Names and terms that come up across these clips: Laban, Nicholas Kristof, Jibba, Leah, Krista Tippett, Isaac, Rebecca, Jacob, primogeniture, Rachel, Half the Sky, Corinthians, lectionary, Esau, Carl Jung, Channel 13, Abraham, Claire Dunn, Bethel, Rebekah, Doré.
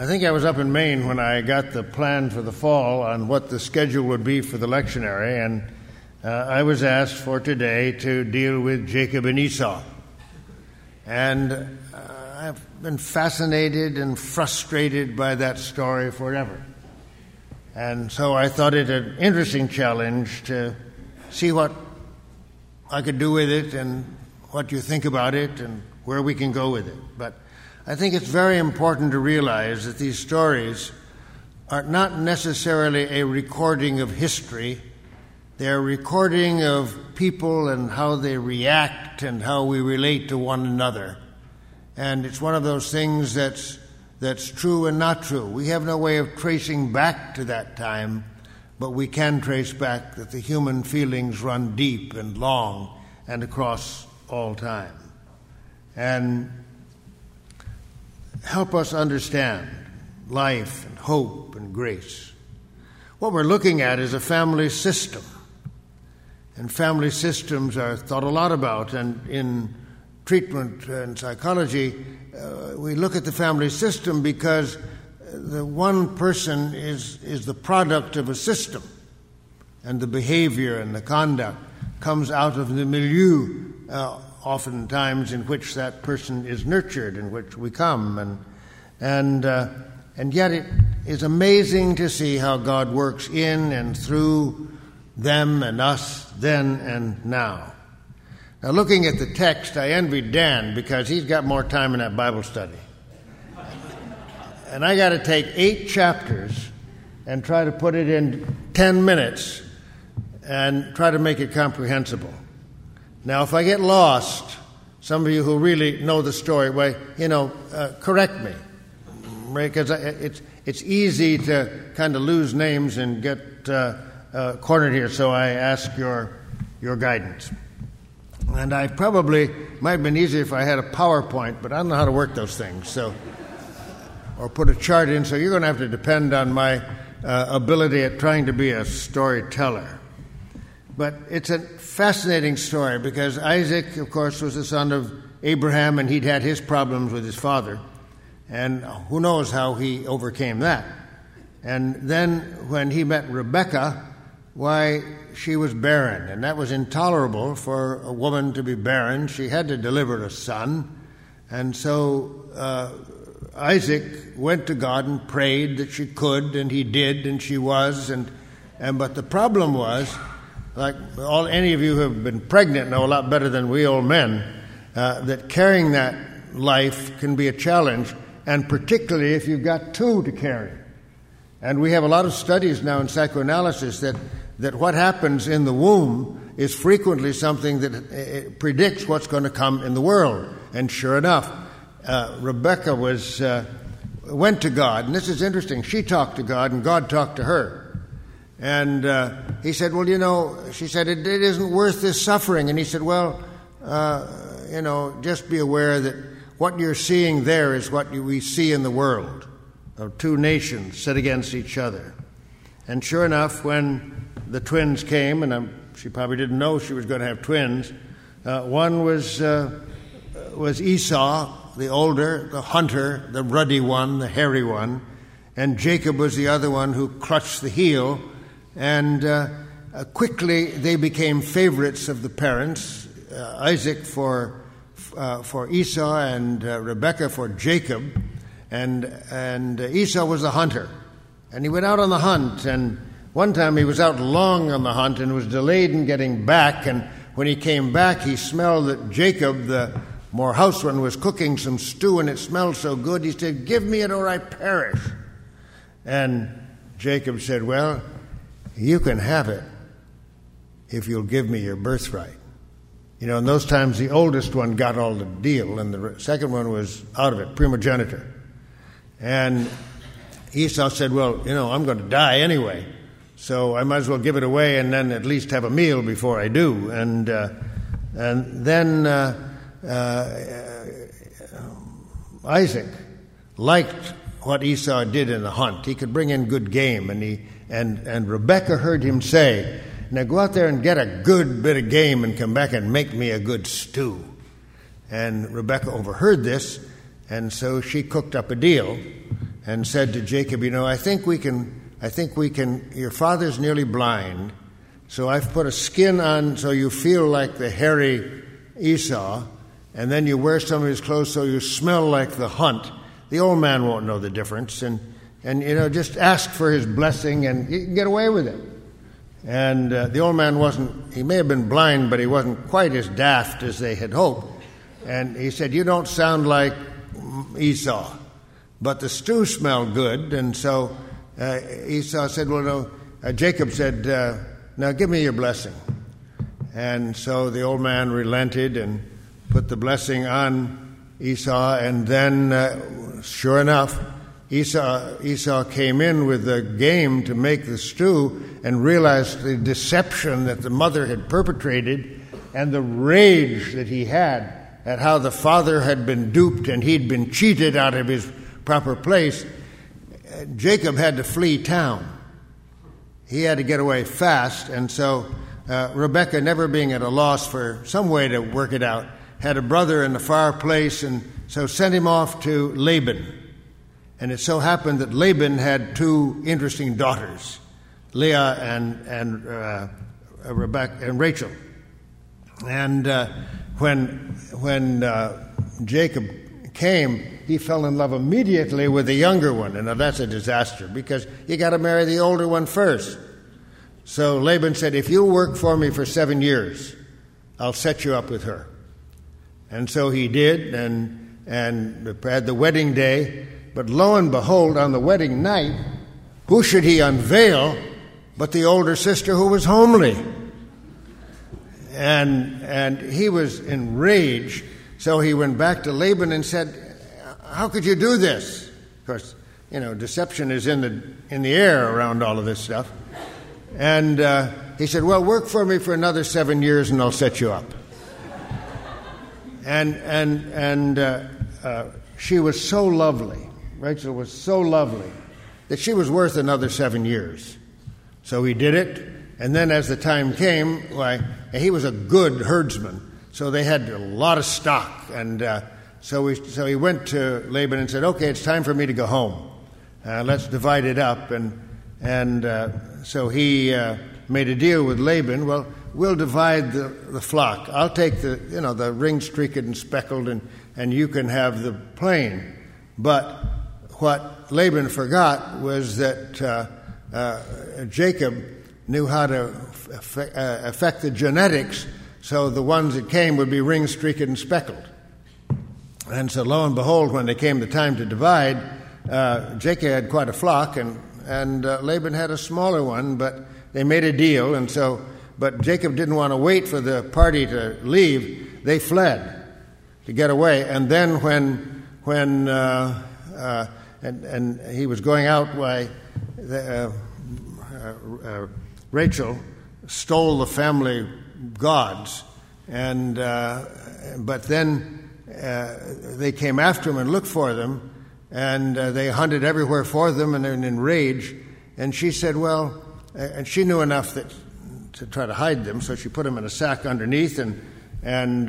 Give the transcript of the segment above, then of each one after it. I think I was up in Maine when I got the plan for the fall on what the schedule would be for the lectionary, and I was asked for today to deal with Jacob and Esau. And I've been fascinated and frustrated by that story forever. And so I thought it an interesting challenge to see what I could do with it and what you think about it and where we can go with it. But I think it's very important to realize that these stories are not necessarily a recording of history. They're a recording of people and how they react and how we relate to one another. And it's one of those things that's true and not true. We have no way of tracing back to that time, but we can trace back that the human feelings run deep and long and across all time. And help us understand life and hope and grace. What we're looking at is a family system. And family systems are thought a lot about. And in treatment and psychology, we look at the family system because the one person is the product of a system. And the behavior and the conduct comes out of the milieu oftentimes in which that person is nurtured, in which we come. And yet it is amazing to see how God works in and through them and us then and now. Now, looking at the text, I envied Dan because he's got more time in that Bible study. And I got to take 8 chapters and try to put it in 10 minutes and try to make it comprehensible. Now, if I get lost, some of you who really know the story, well, correct me, right? Because it's easy to kind of lose names and get cornered here. So I ask your guidance. And I probably might have been easier if I had a PowerPoint, but I don't know how to work those things. So, or put a chart in. So you're going to have to depend on my ability at trying to be a storyteller. But it's a fascinating story because Isaac, of course, was the son of Abraham, and he'd had his problems with his father. And who knows how he overcame that. And then when he met Rebecca, why, she was barren. And that was intolerable for a woman to be barren. She had to deliver a son. And so Isaac went to God and prayed that she could, and he did, and she was. But the problem was, like any of you who have been pregnant know a lot better than we old men, that carrying that life can be a challenge, and particularly if you've got 2 to carry. And we have a lot of studies now in psychoanalysis that what happens in the womb is frequently something that predicts what's going to come in the world. And sure enough, Rebecca went to God, and this is interesting. She talked to God, and God talked to her. And he said, well, she said, it isn't worth this suffering. And he said, well, just be aware that what you're seeing there is what we see in the world, of 2 nations set against each other. And sure enough, when the twins came, and she probably didn't know she was going to have twins, one was Esau, the older, the hunter, the ruddy one, the hairy one, and Jacob was the other one who clutched the heel. And quickly they became favorites of the parents, Isaac for Esau and Rebekah for Jacob. And Esau was the hunter. And he went out on the hunt. And one time he was out long on the hunt and was delayed in getting back. And when he came back, he smelled that Jacob, the more house one, was cooking some stew, and it smelled so good. He said, "Give me it or I perish." And Jacob said, "Well, you can have it if you'll give me your birthright." In those times, the oldest one got all the deal, and the second one was out of it, primogeniture. And Esau said, well, I'm going to die anyway, so I might as well give it away and then at least have a meal before I do. And then Isaac liked what Esau did in the hunt. He could bring in good game, and he and Rebecca heard him say, "Now go out there and get a good bit of game and come back and make me a good stew." And Rebecca overheard this, and so she cooked up a deal. and said to Jacob, you know, I think we can, your father's nearly blind, so I've put a skin on so you feel like the hairy Esau, and then you wear some of his clothes so you smell like the hunt. The old man won't know the difference, and you know, just ask for his blessing and you can get away with it. And the old man wasn't, he may have been blind, but he wasn't quite as daft as they had hoped. And he said, you don't sound like Esau, but the stew smelled good. And so Esau said, well, no, Jacob said, now give me your blessing. And so the old man relented and put the blessing on Esau. And then, sure enough, Esau came in with the game to make the stew and realized the deception that the mother had perpetrated and the rage that he had at how the father had been duped and he'd been cheated out of his proper place. Jacob had to flee town. He had to get away fast, and so Rebecca, never being at a loss for some way to work it out, had a brother in the far place, and so sent him off to Laban. And it so happened that Laban had two interesting daughters, Leah and Rebecca and Rachel. And when Jacob came, he fell in love immediately with the younger one. And now that's a disaster, because you got to marry the older one first. So Laban said, if you work for me for 7 years, I'll set you up with her. And so he did, and had the wedding day. But lo and behold, on the wedding night, who should he unveil but the older sister, who was homely? And he was enraged, so he went back to Laban and said, how could you do this? Of course, you know, deception is in the air around all of this stuff. And he said, well, work for me for another 7 years and I'll set you up. And she was so lovely. Rachel was so lovely that she was worth another 7 years. So he did it, and then as the time came, he was a good herdsman, so they had a lot of stock, and so he went to Laban and said, okay, it's time for me to go home. Let's divide it up, and so he made a deal with Laban. Well, we'll divide the flock. I'll take the ring-streaked and speckled, and you can have the plain. But what Laban forgot was that Jacob knew how to affect the genetics, so the ones that came would be ring-streaked and speckled. And so lo and behold, when they came the time to divide, Jacob had quite a flock, and Laban had a smaller one, but they made a deal. And so, but Jacob didn't want to wait for the party to leave. They fled to get away. And then when he was going out, Rachel stole the family gods, but then they came after him and looked for them, and they hunted everywhere for them, and they were enraged. And she said, well, and she knew enough that to try to hide them, so she put them in a sack underneath, and then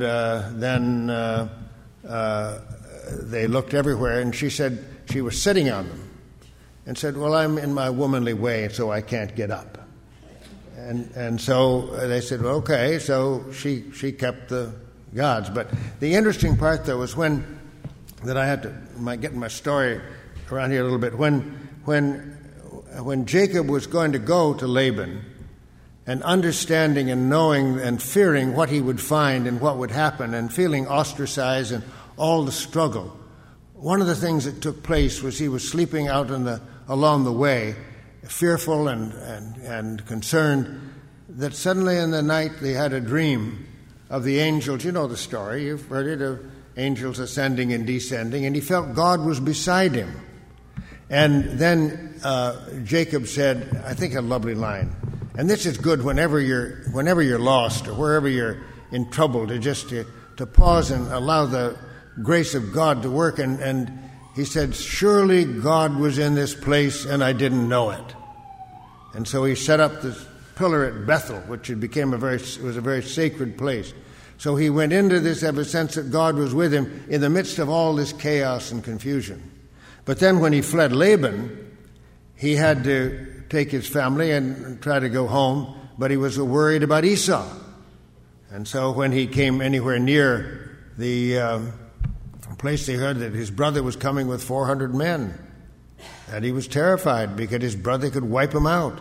they looked everywhere, and she said she was sitting on them and said, well, I'm in my womanly way, so I can't get up. And so they said, well, okay, so she kept the gods. But the interesting part, though, was that I had to get my story around here a little bit. When Jacob was going to go to Laban, and understanding and knowing and fearing what he would find and what would happen and feeling ostracized and all the struggle, one of the things that took place was he was sleeping out along the way, fearful and concerned, that suddenly in the night they had a dream of the angels. You know the story. You've heard it, of angels ascending and descending. And he felt God was beside him. And then Jacob said, I think a lovely line, and this is good whenever you're lost or wherever you're in trouble, to just to pause and allow the grace of God to work, and he said, surely God was in this place and I didn't know it. And so he set up this pillar at Bethel, which was a very sacred place. So he went into this ever sense that God was with him in the midst of all this chaos and confusion. But then when he fled Laban, he had to take his family and try to go home, but he was worried about Esau. And so when he came anywhere near the place, they heard that his brother was coming with 400 men. And he was terrified because his brother could wipe him out.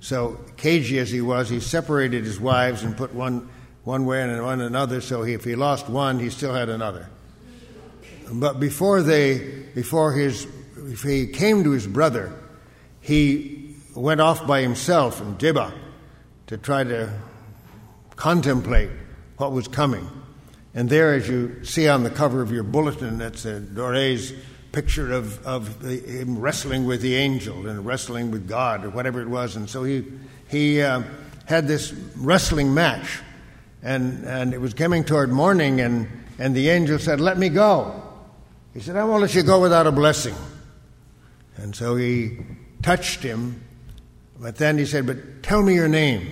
So cagey as he was, he separated his wives and put one way and one another, so if he lost one, he still had another. But if he came to his brother, he went off by himself in Jibba to try to contemplate what was coming. And there, as you see on the cover of your bulletin, that's Doré's picture of him wrestling with the angel and wrestling with God or whatever it was. And so he had this wrestling match, and it was coming toward morning, and the angel said, "Let me go." He said, "I won't let you go without a blessing." And so he touched him, but then he said, "But tell me your name."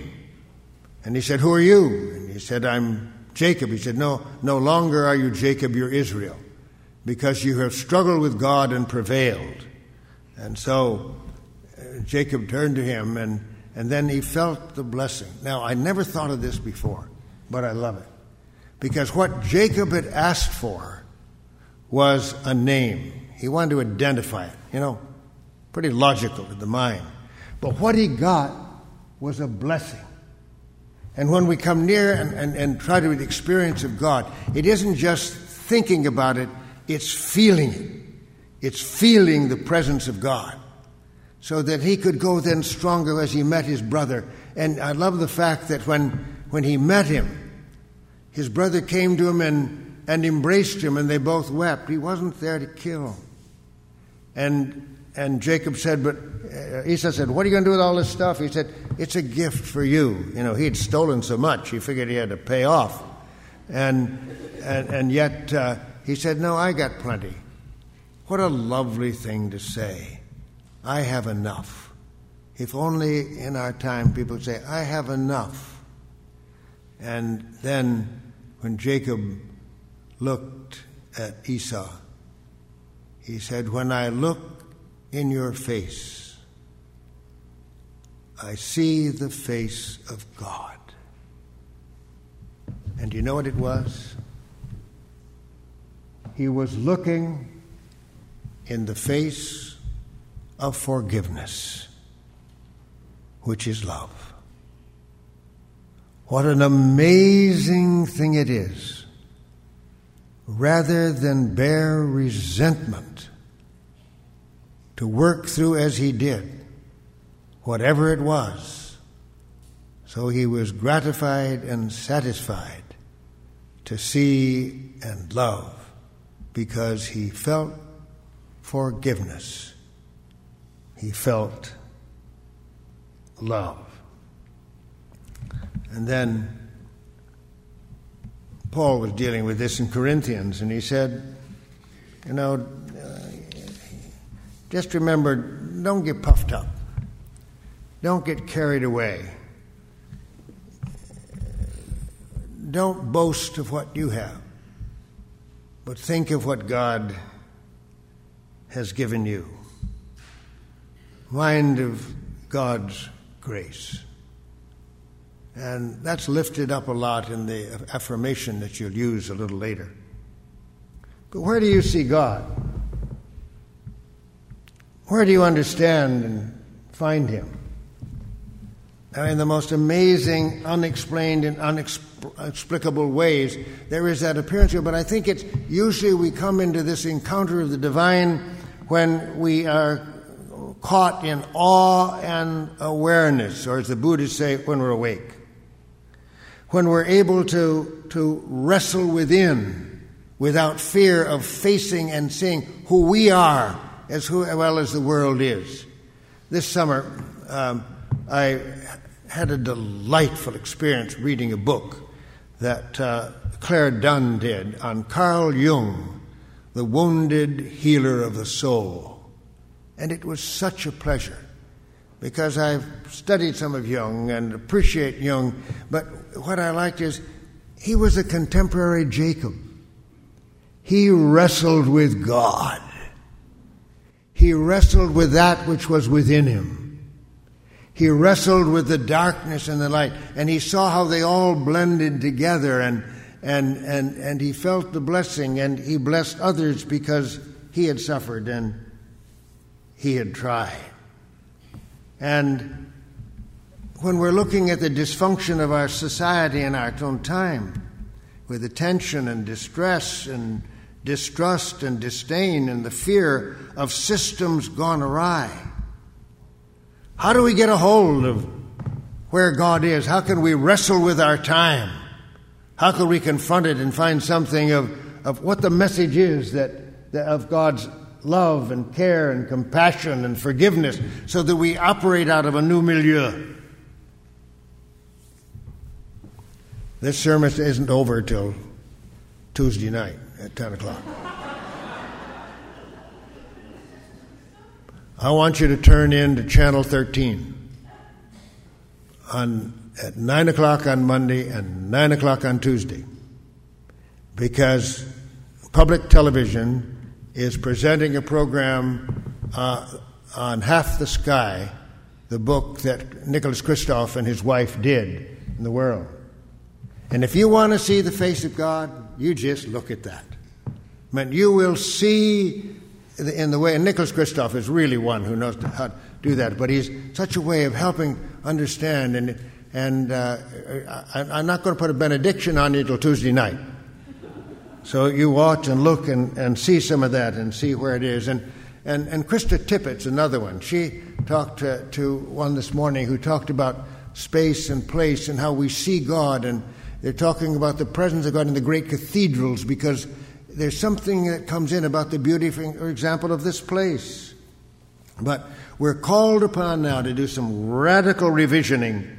And he said, "Who are you?" And he said, "I'm Jacob." He said, "No, no longer are you Jacob, you're Israel, because you have struggled with God and prevailed." And so Jacob turned to him, and then he felt the blessing. Now, I never thought of this before, but I love it. Because what Jacob had asked for was a name. He wanted to identify it, pretty logical to the mind. But what he got was a blessing. And when we come near and try to experience of God, it isn't just thinking about it, it's feeling it. It's feeling the presence of God. So that he could go then stronger as he met his brother. And I love the fact that when he met him, his brother came to him and embraced him, and they both wept. He wasn't there to kill. And Jacob said, but Esau said, "What are you going to do with all this stuff?" He said, "It's a gift for you." He had stolen so much, he figured he had to pay off. And yet he said, "No, I got plenty." What a lovely thing to say. I have enough. If only in our time people say, "I have enough." And then when Jacob looked at Esau, he said, "When I look in your face, I see the face of God." And do you know what it was? He was looking in the face of forgiveness, which is love. What an amazing thing it is. Rather than bear resentment, to work through as he did, whatever it was, so he was gratified and satisfied to see and love, because he felt forgiveness. He felt love. And then Paul was dealing with this in Corinthians, and he said, just remember, don't get puffed up. Don't get carried away. Don't boast of what you have, but think of what God has given you. Mind of God's grace. And that's lifted up a lot in the affirmation that you'll use a little later. But where do you see God? Where do you understand and find him? Now, in the most amazing, unexplained, and inexplicable ways, there is that appearance here. But I think it's usually we come into this encounter of the divine when we are caught in awe and awareness, or as the Buddhists say, when we're awake. When we're able to wrestle within without fear of facing and seeing who we are, as well as the world is. This summer, I had a delightful experience reading a book that Claire Dunn did on Carl Jung, the wounded healer of the soul. And it was such a pleasure, because I've studied some of Jung and appreciate Jung, but what I liked is he was a contemporary Jacob. He wrestled with God. He wrestled with that which was within him. He wrestled with the darkness and the light, and he saw how they all blended together, and he felt the blessing, and he blessed others because he had suffered and he had tried. And when we're looking at the dysfunction of our society in our own time, with the tension and distress and distrust and disdain and the fear of systems gone awry, how do we get a hold of where God is? How can we wrestle with our time? How can we confront it and find something of what the message is that of God's love and care and compassion and forgiveness, so that we operate out of a new milieu? This sermon isn't over till Tuesday night at 10 o'clock. I want you to turn in to Channel 13 at 9 o'clock on Monday and 9 o'clock on Tuesday, because public television is presenting a program on Half the Sky, the book that Nicholas Kristof and his wife did in the world. And if you want to see the face of God, you just look at that. I mean, you will see in the way, and Nicholas Kristof is really one who knows how to do that, but he's such a way of helping understand. And I'm not going to put a benediction on you till Tuesday night. So you watch and look and see some of that and see where it is. And Krista Tippett's another one. She talked to one this morning who talked about space and place and how we see God, and they're talking about the presence of God in the great cathedrals, because there's something that comes in about the beauty, for example, of this place. But we're called upon now to do some radical revisioning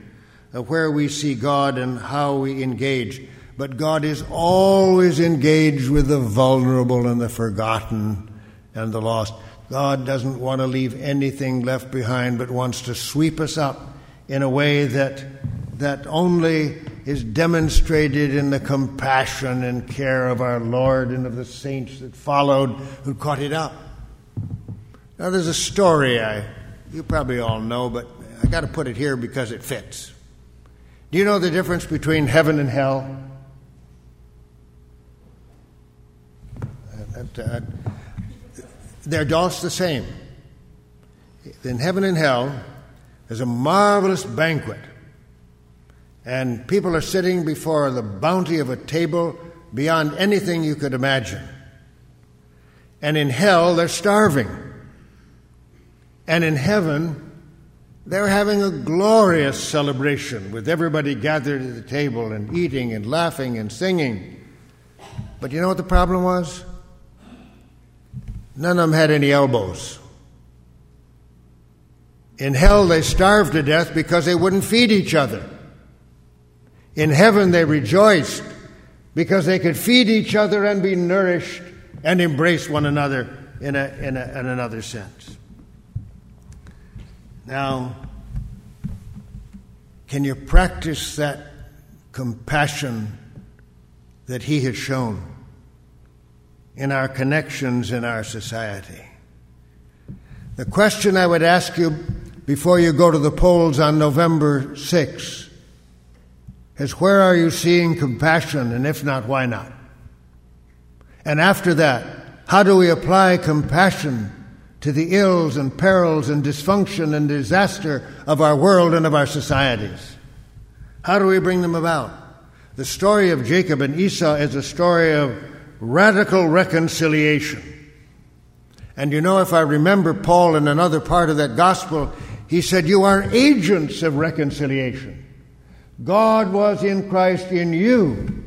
of where we see God and how we engage. But God is always engaged with the vulnerable and the forgotten and the lost. God doesn't want to leave anything left behind, but wants to sweep us up in a way that only is demonstrated in the compassion and care of our Lord and of the saints that followed, who caught it up. Now, there's a story you probably all know, but I got to put it here because it fits. Do you know the difference between heaven and hell? They're just the same. In heaven and hell, there's a marvelous banquet, and people are sitting before the bounty of a table beyond anything you could imagine. And in hell, they're starving. And in heaven, they're having a glorious celebration with everybody gathered at the table and eating and laughing and singing. But you know what the problem was? None of them had any elbows. In hell, they starved to death because they wouldn't feed each other. In heaven, they rejoiced because they could feed each other and be nourished and embrace one another in another sense. Now, can you practice that compassion that he has shown in our connections in our society? The question I would ask you before you go to the polls on November 6th is, where are you seeing compassion, and if not, why not? And after that, how do we apply compassion to the ills and perils and dysfunction and disaster of our world and of our societies? How do we bring them about? The story of Jacob and Esau is a story of radical reconciliation. And you know, if I remember Paul in another part of that gospel, he said, "You are agents of reconciliation. God was in Christ in you,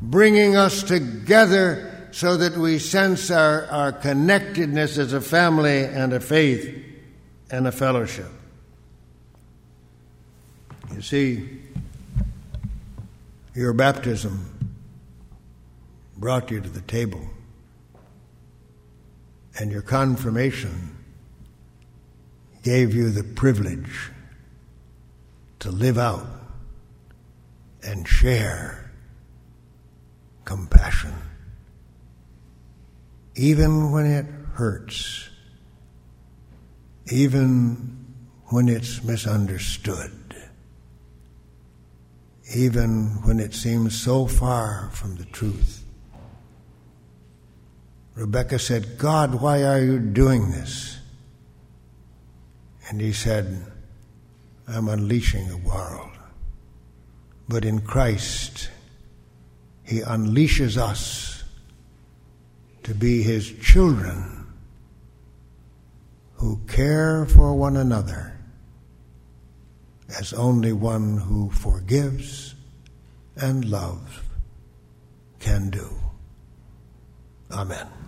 bringing us together so that we sense our connectedness as a family and a faith and a fellowship." You see, your baptism brought you to the table, and your confirmation gave you the privilege to live out and share compassion, even when it hurts even when it's misunderstood, even when it seems so far from the truth. Rebecca said, "God, why are you doing this?" And he said, "I'm unleashing the world." But in Christ, he unleashes us to be his children who care for one another as only one who forgives and loves can do. Amen.